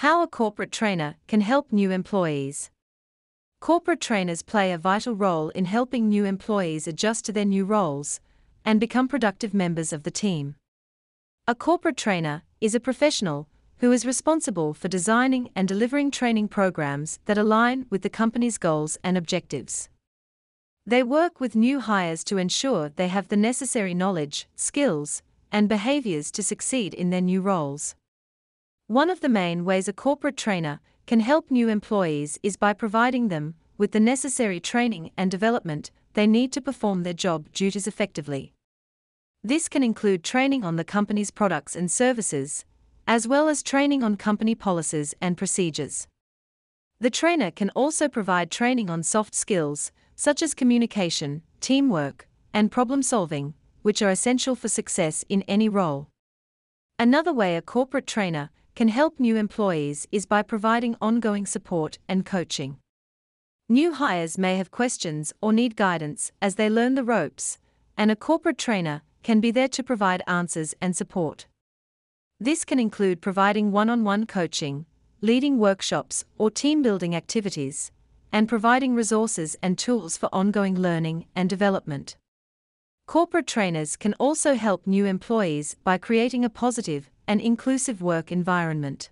How a corporate trainer can help new employees. Corporate trainers play a vital role in helping new employees adjust to their new roles and become productive members of the team. A corporate trainer is a professional who is responsible for designing and delivering training programs that align with the company's goals and objectives. They work with new hires to ensure they have the necessary knowledge, skills, and behaviors to succeed in their new roles. One of the main ways a corporate trainer can help new employees is by providing them with the necessary training and development they need to perform their job duties effectively. This can include training on the company's products and services, as well as training on company policies and procedures. The trainer can also provide training on soft skills, such as communication, teamwork, and problem-solving, which are essential for success in any role. Another way a corporate trainer can help new employees is by providing ongoing support and coaching. New hires may have questions or need guidance as they learn the ropes, and a corporate trainer can be there to provide answers and support. This can include providing one-on-one coaching, leading workshops or team-building activities, and providing resources and tools for ongoing learning and development. Corporate trainers can also help new employees by creating a positive and inclusive work environment.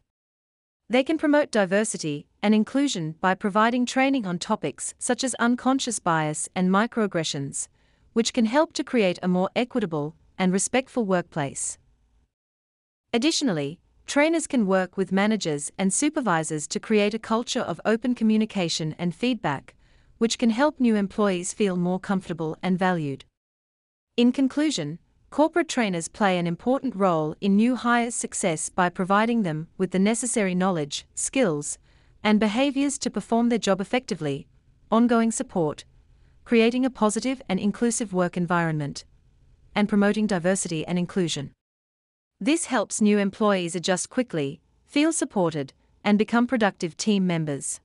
They can promote diversity and inclusion by providing training on topics such as unconscious bias and microaggressions, which can help to create a more equitable and respectful workplace. Additionally, trainers can work with managers and supervisors to create a culture of open communication and feedback, which can help new employees feel more comfortable and valued. In conclusion, corporate trainers play an important role in new hires' success by providing them with the necessary knowledge, skills, and behaviors to perform their job effectively, ongoing support, creating a positive and inclusive work environment, and promoting diversity and inclusion. This helps new employees adjust quickly, feel supported, and become productive team members.